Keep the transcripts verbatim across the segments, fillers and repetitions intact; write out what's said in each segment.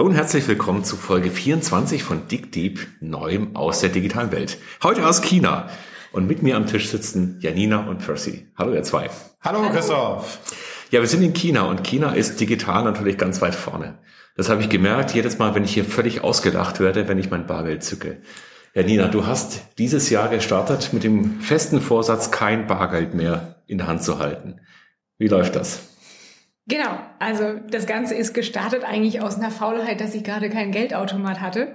Hallo und herzlich willkommen zu Folge vierundzwanzig von DigDeep, Neuem aus der digitalen Welt. Heute aus China und mit mir am Tisch sitzen Janina und Percy. Hallo ihr zwei. Hallo, Hallo. Christoph. Ja, wir sind in China und China ist digital natürlich ganz weit vorne. Das habe ich gemerkt, jedes Mal, wenn ich hier völlig ausgelacht werde, wenn ich mein Bargeld zücke. Janina, du hast dieses Jahr gestartet mit dem festen Vorsatz, kein Bargeld mehr in der Hand zu halten. Wie läuft das? Genau, also das Ganze ist gestartet eigentlich aus einer Faulheit, dass ich gerade keinen Geldautomat hatte.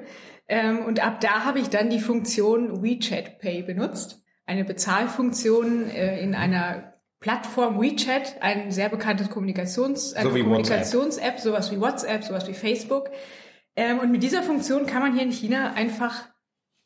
Und ab da habe ich dann die Funktion WeChat Pay benutzt. Eine Bezahlfunktion in einer Plattform WeChat, ein sehr bekanntes Kommunikations- so Kommunikations-App, sowas wie WhatsApp, sowas wie Facebook. Und mit dieser Funktion kann man hier in China einfach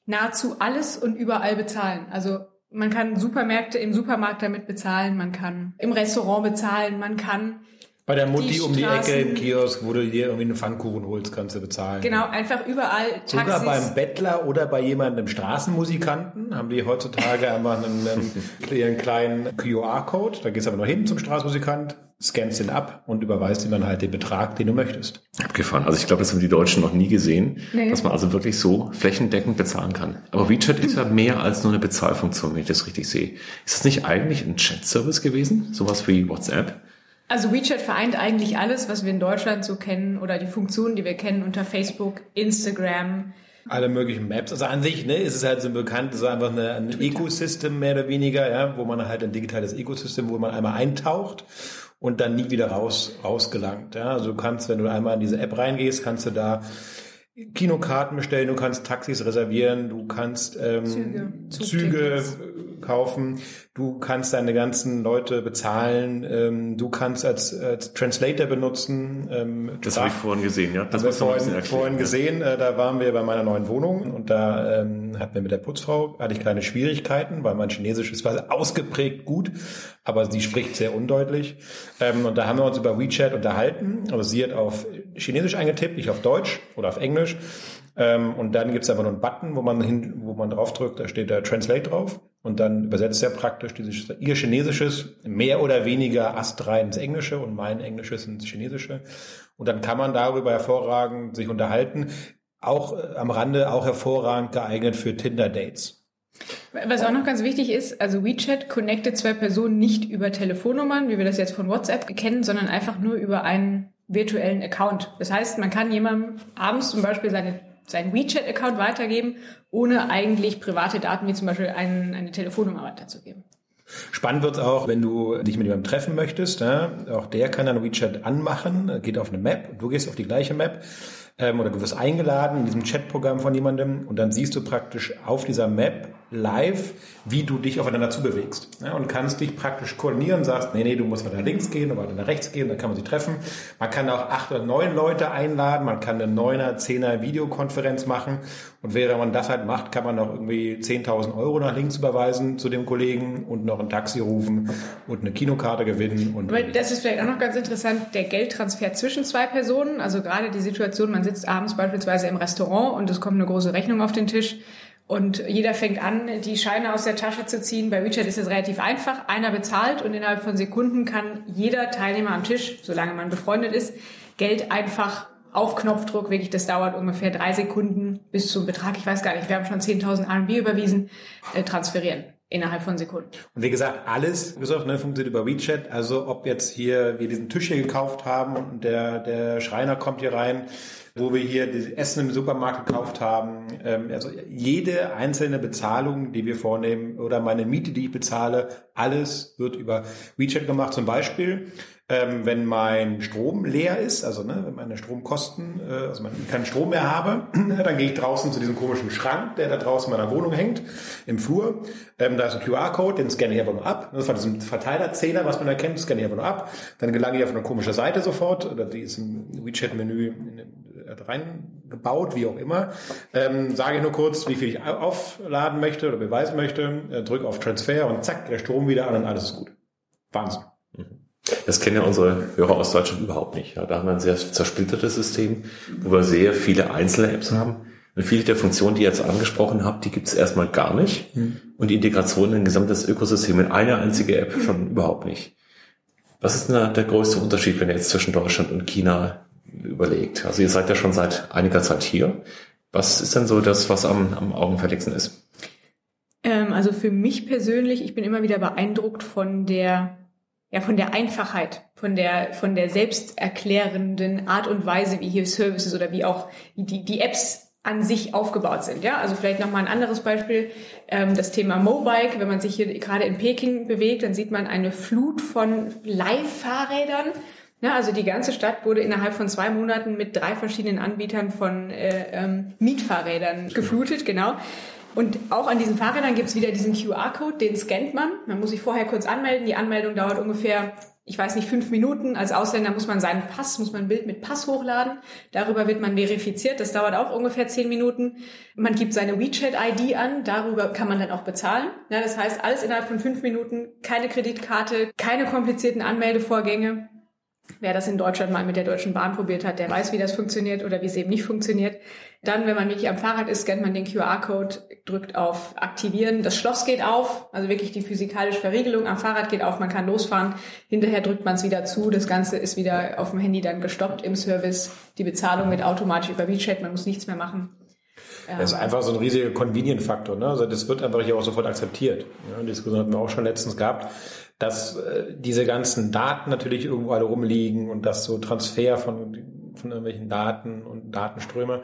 nahezu alles und überall bezahlen. Also man kann Supermärkte im Supermarkt damit bezahlen, man kann im Restaurant bezahlen, man kann bei der Mutti die um die Straßen, Ecke im Kiosk, wo du dir irgendwie einen Pfannkuchen holst, kannst du bezahlen. Genau, einfach überall Taxis. Sogar beim Bettler oder bei jemandem Straßenmusikanten haben die heutzutage einfach einen, einen kleinen Q R-Code. Da gehst du aber noch hin zum Straßenmusikant, scannst ihn ab und überweist ihm dann halt den Betrag, den du möchtest. Abgefahren. Also ich glaube, das haben die Deutschen noch nie gesehen, nee. Dass man also wirklich so flächendeckend bezahlen kann. Aber WeChat ist ja mehr als nur eine Bezahlfunktion, wenn ich das richtig sehe. Ist das nicht eigentlich ein Chat-Service gewesen? Sowas wie WhatsApp? Also WeChat vereint eigentlich alles, was wir in Deutschland so kennen oder die Funktionen, die wir kennen unter Facebook, Instagram. Alle möglichen Maps. Also an sich, ne, ist es halt so bekannt, es ist einfach eine, ein Ecosystem mehr oder weniger, ja, wo man halt ein digitales Ecosystem, wo man einmal eintaucht und dann nie wieder raus rausgelangt. Ja. Also du kannst, wenn du einmal in diese App reingehst, kannst du da Kinokarten bestellen, du kannst Taxis reservieren, du kannst ähm, Züge, Züge kaufen, du kannst deine ganzen Leute bezahlen, ähm, du kannst als, als Translator benutzen. Ähm, das habe ich vorhin gesehen, ja. Das habe ich vorhin, vorhin gesehen, äh, da waren wir bei meiner neuen Wohnung und da ähm, hatten wir mit der Putzfrau, hatte ich kleine Schwierigkeiten, weil mein Chinesisch ist quasi ausgeprägt gut, aber sie spricht sehr undeutlich. Ähm, und da haben wir uns über WeChat unterhalten, also sie hat auf Chinesisch eingetippt, ich auf Deutsch oder auf Englisch. Ähm, und dann gibt es einfach nur einen Button, wo man hin, wo man drauf drückt, da steht da Translate drauf. Und dann übersetzt er praktisch dieses, ihr Chinesisches mehr oder weniger astrein ins Englische und mein Englisches ins Chinesische. Und dann kann man darüber hervorragend sich unterhalten. Auch äh, am Rande auch hervorragend geeignet für Tinder-Dates. Was auch noch ganz wichtig ist, also WeChat connectet zwei Personen nicht über Telefonnummern, wie wir das jetzt von WhatsApp kennen, sondern einfach nur über einen virtuellen Account. Das heißt, man kann jemandem abends zum Beispiel seine seinen WeChat-Account weitergeben, ohne eigentlich private Daten wie zum Beispiel einen, eine Telefonnummer weiterzugeben. Spannend wird es auch, wenn du dich mit jemandem treffen möchtest. Ne? Auch der kann dann WeChat anmachen, geht auf eine Map und du gehst auf die gleiche Map ähm, oder du wirst eingeladen in diesem Chatprogramm von jemandem und dann siehst du praktisch auf dieser Map live, wie du dich aufeinander zubewegst, ne? Und kannst dich praktisch koordinieren, sagst, nee, nee, du musst weiter nach links gehen oder weiter nach rechts gehen, dann kann man sich treffen. Man kann auch acht oder neun Leute einladen, man kann eine neuner, zehner Videokonferenz machen und während man das halt macht, kann man noch irgendwie zehntausend Euro nach links überweisen zu dem Kollegen und noch ein Taxi rufen und eine Kinokarte gewinnen. Und aber das ist vielleicht auch noch ganz interessant, der Geldtransfer zwischen zwei Personen, also gerade die Situation, man sitzt abends beispielsweise im Restaurant und es kommt eine große Rechnung auf den Tisch, und jeder fängt an, die Scheine aus der Tasche zu ziehen. Bei WeChat ist es relativ einfach. Einer bezahlt und innerhalb von Sekunden kann jeder Teilnehmer am Tisch, solange man befreundet ist, Geld einfach auf Knopfdruck, wirklich, das dauert ungefähr drei Sekunden bis zum Betrag, ich weiß gar nicht, wir haben schon zehntausend R M B überwiesen, äh, transferieren. Innerhalb von Sekunden. Und wie gesagt, alles gesagt, ne, funktioniert über WeChat. Also ob jetzt hier wir diesen Tisch hier gekauft haben und der, der Schreiner kommt hier rein, wo wir hier das Essen im Supermarkt gekauft haben. Ähm, also jede einzelne Bezahlung, die wir vornehmen oder meine Miete, die ich bezahle, alles wird über WeChat gemacht. Zum Beispiel, ähm, wenn mein Strom leer ist, also ne, wenn meine Stromkosten, äh, also wenn ich keinen Strom mehr habe, dann gehe ich draußen zu diesem komischen Schrank, der da draußen in meiner Wohnung hängt, im Flur. Ähm, da ist ein Q R-Code, den scanne ich aber nur ab. Das war so ein Verteilerzähler, was man da kennt, scanne ich aber nur ab. Dann gelange ich auf eine komische Seite sofort, oder die ist im WeChat-Menü reingebaut, wie auch immer. Ähm, sage ich nur kurz, wie viel ich aufladen möchte oder beweisen möchte, äh, drücke auf Transfer und zack, der Strom wieder an und alles ist gut. Wahnsinn. Das kennen ja unsere Hörer aus Deutschland überhaupt nicht. Ja, da haben wir ein sehr zersplittertes System, wo wir sehr viele einzelne Apps haben. Und viele der Funktionen, die ihr jetzt angesprochen habt, die gibt es erstmal gar nicht. Und die Integration in ein gesamtes Ökosystem in eine einzige App schon überhaupt nicht. Was ist denn der größte Unterschied, wenn ihr jetzt zwischen Deutschland und China überlegt. Also ihr seid ja schon seit einiger Zeit hier. Was ist denn so das, was am, am augenfälligsten ist? Ähm, also für mich persönlich, ich bin immer wieder beeindruckt von der, ja, von der Einfachheit, von der, von der selbsterklärenden Art und Weise, wie hier Services oder wie auch die, die Apps an sich aufgebaut sind. Ja, also vielleicht nochmal ein anderes Beispiel, ähm, das Thema Mobike. Wenn man sich hier gerade in Peking bewegt, dann sieht man eine Flut von Leihfahrrädern. Ja, also die ganze Stadt wurde innerhalb von zwei Monaten mit drei verschiedenen Anbietern von äh, ähm, Mietfahrrädern geflutet, genau. Und auch an diesen Fahrrädern gibt es wieder diesen Q R-Code, den scannt man. Man muss sich vorher kurz anmelden. Die Anmeldung dauert ungefähr, ich weiß nicht, fünf Minuten. Als Ausländer muss man seinen Pass, muss man ein Bild mit Pass hochladen. Darüber wird man verifiziert. Das dauert auch ungefähr zehn Minuten. Man gibt seine WeChat-I D an. Darüber kann man dann auch bezahlen. Ja, das heißt, alles innerhalb von fünf Minuten. Keine Kreditkarte, keine komplizierten Anmeldevorgänge. Wer das in Deutschland mal mit der Deutschen Bahn probiert hat, der weiß, wie das funktioniert oder wie es eben nicht funktioniert. Dann, wenn man wirklich am Fahrrad ist, scannt man den Q R-Code, drückt auf Aktivieren. Das Schloss geht auf, also wirklich die physikalische Verriegelung am Fahrrad geht auf, man kann losfahren. Hinterher drückt man es wieder zu. Das Ganze ist wieder auf dem Handy dann gestoppt im Service. Die Bezahlung wird automatisch über WeChat, man muss nichts mehr machen. Das ist einfach so ein riesiger Convenient-Faktor, ne? Also das wird einfach hier auch sofort akzeptiert. Ja, die Diskussion hatten wir auch schon letztens gehabt, dass äh, diese ganzen Daten natürlich irgendwo alle rumliegen und das so Transfer von, von irgendwelchen Daten und Datenströme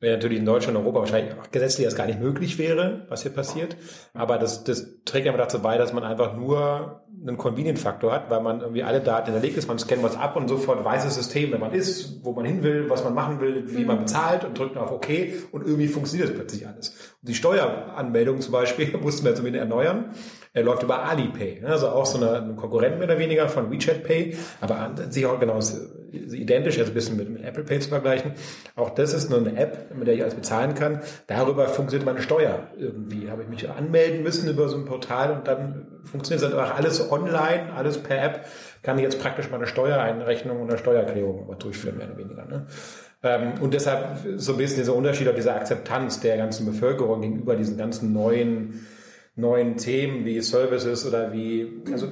wäre natürlich in Deutschland und Europa wahrscheinlich auch gesetzlich erst gar nicht möglich wäre, was hier passiert. Aber das, das trägt einfach dazu bei, dass man einfach nur einen Convenient-Faktor hat, weil man irgendwie alle Daten hinterlegt ist, man scannt was ab und sofort weiß das System, wenn man ist, wo man hin will, was man machen will, wie mhm. man bezahlt und drückt auf OK und irgendwie funktioniert das plötzlich alles. Und die Steueranmeldung zum Beispiel mussten wir jetzt irgendwie erneuern. Er läuft über Alipay, also auch so eine Konkurrent mehr oder weniger von WeChat Pay, aber sicher auch genau identisch, jetzt ein bisschen mit, mit Apple Pay zu vergleichen. Auch das ist nur eine App, mit der ich alles bezahlen kann. Darüber funktioniert meine Steuer irgendwie. Habe ich mich anmelden müssen über so ein Portal und dann funktioniert es einfach alles online, alles per App. Kann ich jetzt praktisch meine Steuereinrechnung und eine Steuererklärung aber durchführen, mehr oder weniger, ne? Und deshalb so ein bisschen dieser Unterschied oder diese Akzeptanz der ganzen Bevölkerung gegenüber diesen ganzen neuen neuen Themen wie Services oder wie, also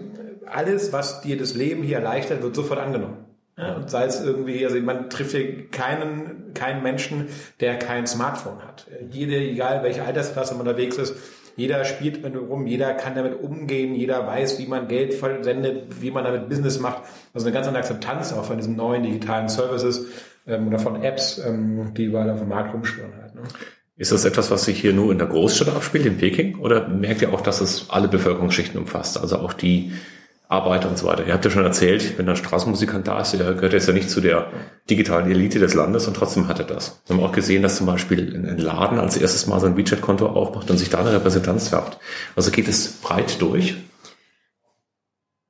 alles, was dir das Leben hier erleichtert, wird sofort angenommen. Ja, und sei es irgendwie, also man trifft hier keinen, keinen Menschen, der kein Smartphone hat. Jede, egal welche Altersklasse man unterwegs ist, jeder spielt mit rum, jeder kann damit umgehen, jeder weiß, wie man Geld versendet, wie man damit Business macht. Also eine ganz andere Akzeptanz auch von diesen neuen digitalen Services ähm, oder von Apps, ähm, die überall auf dem Markt rumschwirren halt, ne? Ist das etwas, was sich hier nur in der Großstadt abspielt, in Peking? Oder merkt ihr auch, dass es alle Bevölkerungsschichten umfasst? Also auch die Arbeiter und so weiter. Ihr habt ja schon erzählt, wenn ein Straßenmusikant da ist, der gehört jetzt ja nicht zu der digitalen Elite des Landes und trotzdem hat er das. Wir haben auch gesehen, dass zum Beispiel ein Laden als erstes mal sein WeChat-Konto aufmacht und sich da eine Repräsentanz schafft. Also geht es breit durch?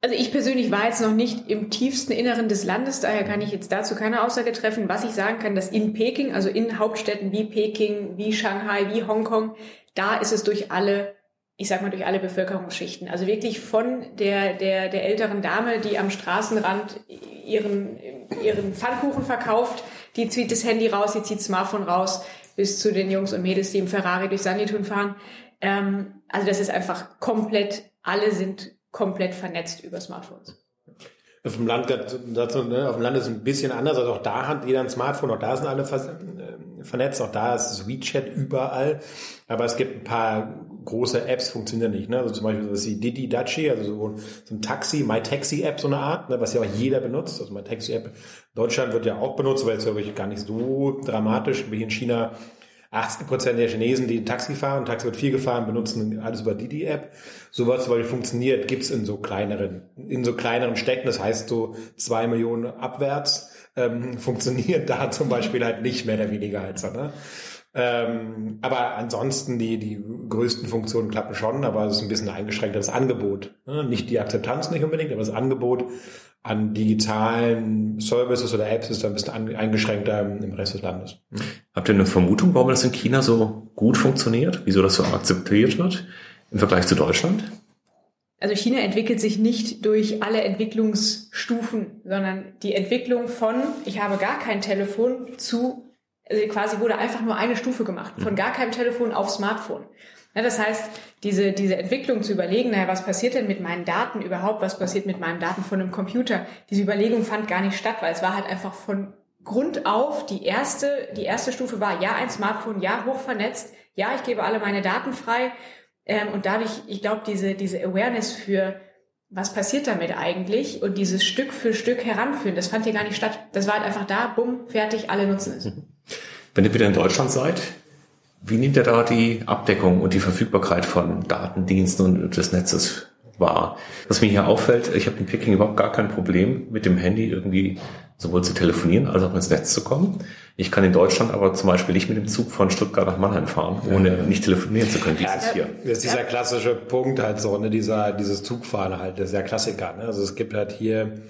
Also ich persönlich war jetzt noch nicht im tiefsten Inneren des Landes, daher kann ich jetzt dazu keine Aussage treffen. Was ich sagen kann, dass in Peking, also in Hauptstädten wie Peking, wie Shanghai, wie Hongkong, da ist es durch alle, ich sag mal, durch alle Bevölkerungsschichten. Also wirklich von der, der, der älteren Dame, die am Straßenrand ihren, ihren Pfannkuchen verkauft, die zieht das Handy raus, die zieht das Smartphone raus, bis zu den Jungs und Mädels, die im Ferrari durch Sanitun fahren. Ähm, also das ist einfach komplett, alle sind komplett vernetzt über Smartphones. Auf dem Land, ne, auf dem Land ist es ein bisschen anders, also auch da hat jeder ein Smartphone, auch da sind alle vernetzt, auch da ist das WeChat überall, aber es gibt ein paar große Apps, funktionieren nicht, ne? Also zum Beispiel sowas wie Didi Dachi, also so, so ein Taxi, MyTaxi-App, so eine Art, ne, was ja auch jeder benutzt, also MyTaxi-App in Deutschland wird ja auch benutzt, aber jetzt glaube ich gar nicht so dramatisch, wie in China achtzig Prozent der Chinesen, die Taxi fahren, Taxi wird viel gefahren, benutzen alles über Didi-App. Sowas zum Beispiel funktioniert, gibt's in so kleineren, in so kleineren Städten, das heißt so zwei Millionen abwärts, ähm, funktioniert da zum Beispiel halt nicht mehr oder weniger als, ne? Ähm, aber ansonsten, die, die größten Funktionen klappen schon, aber es ist ein bisschen eingeschränkt, das Angebot, ne? Nicht die Akzeptanz nicht unbedingt, aber das Angebot an digitalen Services oder Apps ist da ein bisschen eingeschränkter im Rest des Landes. Habt ihr eine Vermutung, warum das in China so gut funktioniert? Wieso das so akzeptiert wird im Vergleich zu Deutschland? Also China entwickelt sich nicht durch alle Entwicklungsstufen, sondern die Entwicklung von, ich habe gar kein Telefon zu, also quasi wurde einfach nur eine Stufe gemacht, von gar keinem Telefon auf Smartphone. Ja, das heißt, diese, diese Entwicklung zu überlegen, naja, was passiert denn mit meinen Daten überhaupt, was passiert mit meinen Daten von einem Computer, diese Überlegung fand gar nicht statt, weil es war halt einfach von Grund auf, die erste, die erste Stufe war, ja, ein Smartphone, ja, hochvernetzt, ja, ich gebe alle meine Daten frei. Ähm, und dadurch, ich glaube, diese, diese Awareness für, was passiert damit eigentlich? Und dieses Stück für Stück heranführen, das fand hier gar nicht statt. Das war halt einfach da, bumm, fertig, alle nutzen es. Wenn ihr wieder in Deutschland seid, wie nehmt ihr da die Abdeckung und die Verfügbarkeit von Datendiensten und des Netzes wahr? Was mir hier auffällt, ich habe in Peking überhaupt gar kein Problem, mit dem Handy irgendwie sowohl zu telefonieren als auch ins Netz zu kommen. Ich kann in Deutschland aber zum Beispiel nicht mit dem Zug von Stuttgart nach Mannheim fahren, ohne nicht telefonieren zu können, wie ja, ist hier. Das ist dieser klassische Punkt halt so, ne, dieser, dieses Zugfahren halt, das ist ja Klassiker, ne? Also es gibt halt hier,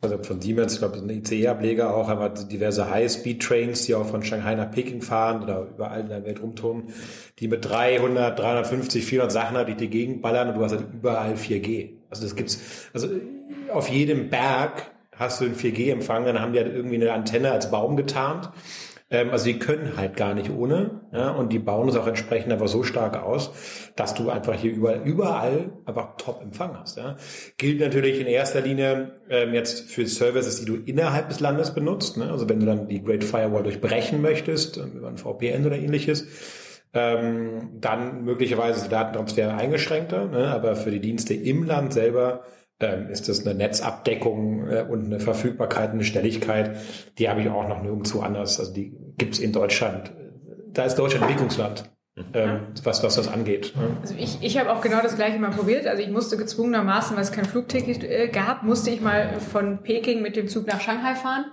also von Siemens, ich glaube, ein I C E-Ableger auch, haben halt diverse High-Speed-Trains, die auch von Shanghai nach Peking fahren oder überall in der Welt rumturnen, die mit dreihundert, dreihundertfünfzig, vierhundert Sachen halt durch die Gegend ballern und du hast halt überall vier G. Also das gibt's, also auf jedem Berg hast du einen vier G-Empfang, dann haben die halt irgendwie eine Antenne als Baum getarnt. Also die können halt gar nicht ohne, ja, und die bauen es auch entsprechend einfach so stark aus, dass du einfach hier überall, überall einfach Top-Empfang hast. Ja. Gilt natürlich in erster Linie ähm, jetzt für Services, die du innerhalb des Landes benutzt. Ne. Also wenn du dann die Great Firewall durchbrechen möchtest, über ein V P N oder ähnliches, ähm, dann möglicherweise ist der Datentransfer eingeschränkter, ne, aber für die Dienste im Land selber Ähm, ist das eine Netzabdeckung äh, und eine Verfügbarkeit, eine Schnelligkeit, die habe ich auch noch nirgendwo anders. Also die gibt's in Deutschland. Da ist Deutschland Entwicklungsland, ähm, was, was das angeht. Ne? Also ich, ich habe auch genau das Gleiche mal probiert. Also ich musste gezwungenermaßen, weil es kein Flugticket äh, gab, musste ich mal von Peking mit dem Zug nach Shanghai fahren.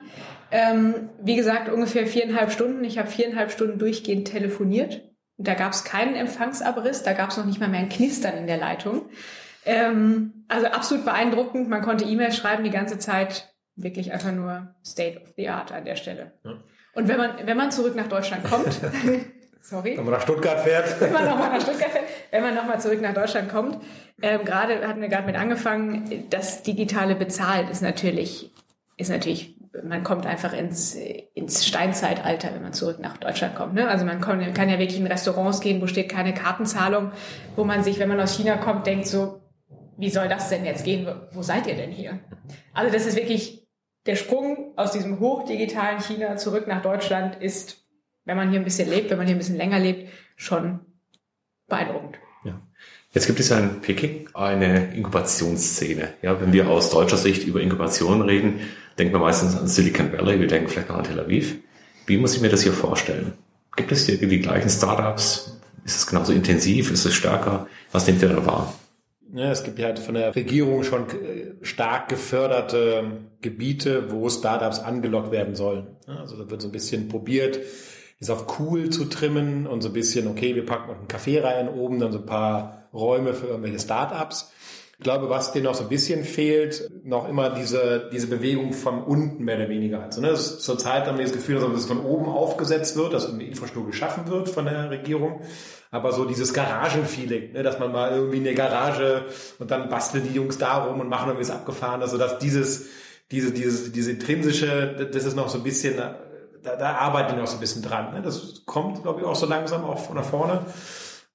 Ähm, wie gesagt, ungefähr viereinhalb Stunden. Ich habe viereinhalb Stunden durchgehend telefoniert. Da gab's keinen Empfangsabriss, da gab's noch nicht mal mehr ein Knistern in der Leitung. Also absolut beeindruckend. Man konnte E-Mails schreiben die ganze Zeit. Wirklich einfach nur State of the Art an der Stelle. Und wenn man, wenn man zurück nach Deutschland kommt, sorry. Wenn man nach Stuttgart fährt. Wenn man nochmal nach Stuttgart fährt. Wenn man nochmal zurück nach Deutschland kommt. Ähm, gerade hatten wir gerade mit angefangen. Das digitale Bezahlen ist natürlich, ist natürlich, man kommt einfach ins, ins Steinzeitalter, wenn man zurück nach Deutschland kommt. Ne? Also man kann, kann ja wirklich in Restaurants gehen, wo steht keine Kartenzahlung, wo man sich, wenn man aus China kommt, denkt so, wie soll das denn jetzt gehen? Wo seid ihr denn hier? Also das ist wirklich der Sprung aus diesem hochdigitalen China zurück nach Deutschland ist, wenn man hier ein bisschen lebt, wenn man hier ein bisschen länger lebt, schon beeindruckend. Ja. Jetzt gibt es ja in Peking eine Inkubationsszene. Ja, wenn wir aus deutscher Sicht über Inkubationen reden, denken wir meistens an Silicon Valley, wir denken vielleicht noch an Tel Aviv. Wie muss ich mir das hier vorstellen? Gibt es hier die gleichen Startups? Ist es genauso intensiv? Ist es stärker? Was nehmt ihr da wahr? Ja, es gibt ja halt von der Regierung schon stark geförderte Gebiete, wo Startups angelockt werden sollen. Also da wird so ein bisschen probiert, ist auf cool zu trimmen und so ein bisschen, okay, wir packen noch einen Café rein oben, dann so ein paar Räume für irgendwelche Startups. Ich glaube, was denen noch so ein bisschen fehlt, noch immer diese, diese Bewegung von unten mehr oder weniger. Also, ne, das ist zur Zeit haben wir das Gefühl, dass es von oben aufgesetzt wird, dass eine Infrastruktur geschaffen wird von der Regierung. Aber so dieses Garagenfeeling, ne, dass man mal irgendwie eine Garage und dann basteln die Jungs da rum und machen irgendwie das abgefahren. Also, dass dieses, diese, dieses, diese intrinsische, das ist noch so ein bisschen, da, da arbeiten die noch so ein bisschen dran. Ne? Das kommt, glaube ich, auch so langsam auch von da vorne.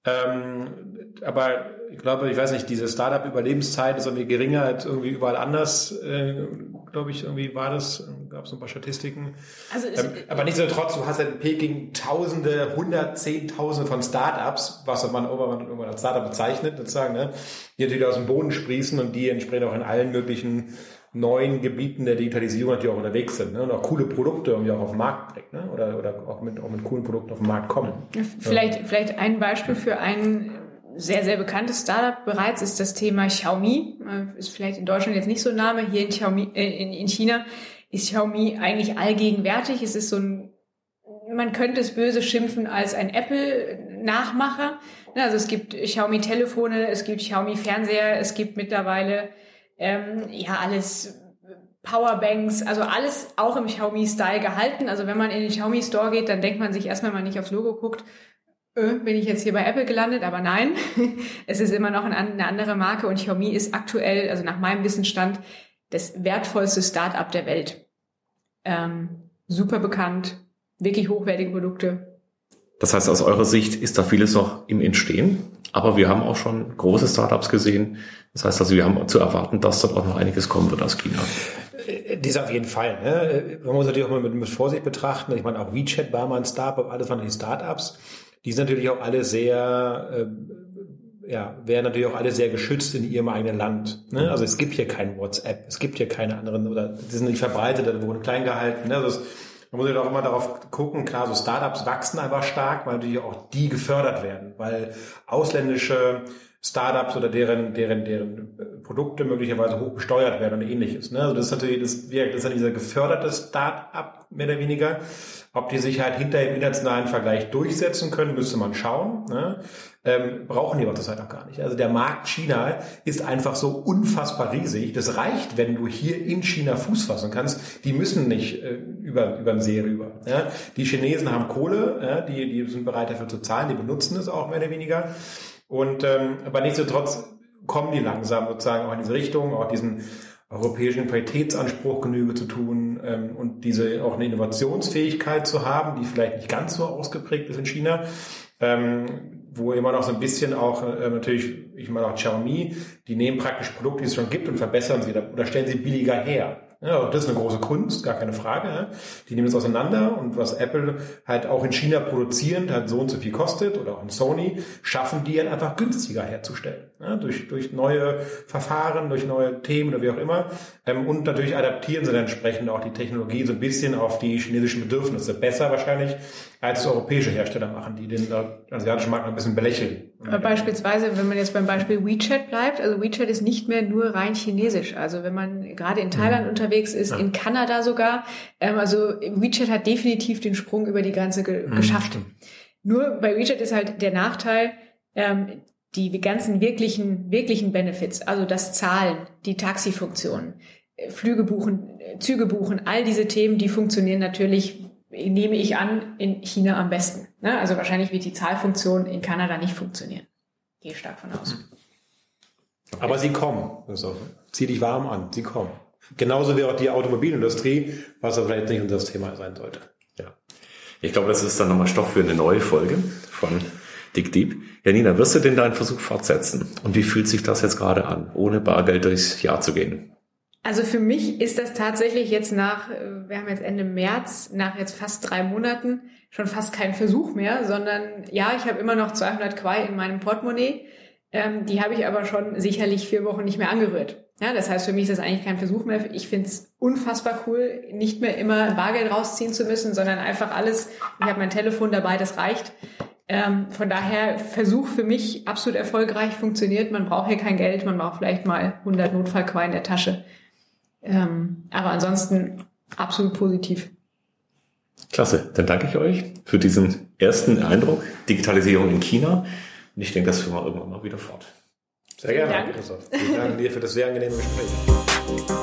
Ähm, aber ich glaube, ich weiß nicht, diese Startup-Überlebenszeit ist irgendwie geringer als irgendwie überall anders. Äh, glaube ich, irgendwie war das, gab es so ein paar Statistiken. Also ähm, aber nichtsdestotrotz, du hast halt in Peking Tausende, hundert, Zehntausende von Startups, was man irgendwann als Startup bezeichnet, sozusagen, ne? Die natürlich aus dem Boden sprießen und die entsprechend auch in allen möglichen neuen Gebieten der Digitalisierung natürlich auch unterwegs sind, ne? Und auch coole Produkte irgendwie auch auf den Markt bringen, ne? Oder, oder auch, mit, auch mit coolen Produkten auf den Markt kommen. Vielleicht, ja. vielleicht ein Beispiel für ein sehr, sehr bekanntes Startup bereits ist das Thema Xiaomi. Ist vielleicht in Deutschland jetzt nicht so ein Name. Hier in, Xiaomi, in, in China ist Xiaomi eigentlich allgegenwärtig. Es ist so ein, man könnte es böse schimpfen als ein Apple-Nachmacher. Also es gibt Xiaomi-Telefone, es gibt Xiaomi-Fernseher, es gibt mittlerweile Ähm, ja, alles Powerbanks, also alles auch im Xiaomi-Style gehalten. Also wenn man in den Xiaomi-Store geht, dann denkt man sich erstmal, wenn man nicht aufs Logo guckt, äh, bin ich jetzt hier bei Apple gelandet? Aber nein, es ist immer noch eine andere Marke und Xiaomi ist aktuell, also nach meinem Wissensstand, das wertvollste Start-up der Welt. Ähm, super bekannt, wirklich hochwertige Produkte. Das heißt, aus eurer Sicht ist da vieles noch im Entstehen? Aber wir haben auch schon große Startups gesehen. Das heißt also, wir haben zu erwarten, dass dort auch noch einiges kommen wird aus China. Das auf jeden Fall. Ne? Man muss natürlich auch mal mit, mit Vorsicht betrachten. Ich meine, auch WeChat war mal ein Startup, alles waren die Startups. Die sind natürlich auch alle sehr, äh, ja, wären natürlich auch alle sehr geschützt in ihrem eigenen Land. Ne? Also es gibt hier kein WhatsApp, es gibt hier keine anderen, oder die sind nicht verbreitet, da wurden klein gehalten. Ne? Also es, man muss ja auch immer darauf gucken, klar, so Startups wachsen einfach stark, weil natürlich auch die gefördert werden, weil ausländische Startups oder deren, deren, deren Produkte möglicherweise hoch besteuert werden und ähnliches. Ne? Also das ist natürlich, das wirkt, das ist halt dieser geförderte Start-up mehr oder weniger. Ob die sich halt hinter dem internationalen Vergleich durchsetzen können, müsste man schauen. Ne? Ähm, brauchen die aber das halt auch gar nicht. Also der Markt China ist einfach so unfassbar riesig. Das reicht, wenn du hier in China Fuß fassen kannst. Die müssen nicht äh, über, über den See rüber. Ja? Die Chinesen haben Kohle, ja? die, die sind bereit dafür zu zahlen, die benutzen es auch mehr oder weniger. Und ähm, aber nichtsdestotrotz kommen die langsam sozusagen auch in diese Richtung, auch diesen europäischen Paritätsanspruch Genüge zu tun ähm, und diese auch eine Innovationsfähigkeit zu haben, die vielleicht nicht ganz so ausgeprägt ist in China, ähm, wo immer noch so ein bisschen auch äh, natürlich, ich meine auch Xiaomi, die nehmen praktisch Produkte, die es schon gibt und verbessern sie oder stellen sie billiger her. Ja, das ist eine große Kunst, gar keine Frage. Ne? Die nehmen es auseinander und was Apple halt auch in China produzierend halt so und so viel kostet oder auch in Sony, schaffen die halt einfach günstiger herzustellen. Ne? Durch, durch neue Verfahren, durch neue Themen oder wie auch immer. Ähm, und natürlich adaptieren sie dann entsprechend auch die Technologie so ein bisschen auf die chinesischen Bedürfnisse. Besser wahrscheinlich als europäische Hersteller machen, die den asiatischen Markt ein bisschen belächeln. Aber beispielsweise, wenn man jetzt beim Beispiel WeChat bleibt, also WeChat ist nicht mehr nur rein chinesisch. Also wenn man gerade in Thailand mhm. unterwegs ist, ja. in Kanada sogar, ähm, also WeChat hat definitiv den Sprung über die Grenze ge- mhm. geschafft. Nur bei WeChat ist halt der Nachteil, ähm, die ganzen wirklichen, wirklichen Benefits, also das Zahlen, die Taxifunktion, Flüge buchen, Züge buchen, all diese Themen, die funktionieren natürlich, nehme ich an, in China am besten. Ne? Also wahrscheinlich wird die Zahlfunktion in Kanada nicht funktionieren. Gehe stark von aus. Aber sie kommen. Also, zieh dich warm an, sie kommen. Genauso wie auch die Automobilindustrie, was da vielleicht nicht unser Thema sein sollte. Ja. Ich glaube, das ist dann nochmal Stoff für eine neue Folge von DigDeep. Janina, wirst du denn deinen Versuch fortsetzen? Und wie fühlt sich das jetzt gerade an, ohne Bargeld durchs Jahr zu gehen? Also für mich ist das tatsächlich jetzt nach, wir haben jetzt Ende März, nach jetzt fast drei Monaten schon fast kein Versuch mehr, sondern ja, ich habe immer noch zweihundert Quai in meinem Portemonnaie. Ähm, die habe ich aber schon sicherlich vier Wochen nicht mehr angerührt. Ja, das heißt, für mich ist das eigentlich kein Versuch mehr. Ich finde es unfassbar cool, nicht mehr immer Bargeld rausziehen zu müssen, sondern einfach alles. Ich habe mein Telefon dabei, das reicht. Ähm, von daher, Versuch für mich absolut erfolgreich, funktioniert. Man braucht hier kein Geld, man braucht vielleicht mal hundert Notfallquai in der Tasche. Ähm, aber ansonsten absolut positiv. Klasse, dann danke ich euch für diesen ersten Eindruck. Digitalisierung in China. Und ich denke, das führen wir irgendwann mal wieder fort. Sehr gerne. Vielen Dank. Vielen Dank dir für das sehr angenehme Gespräch.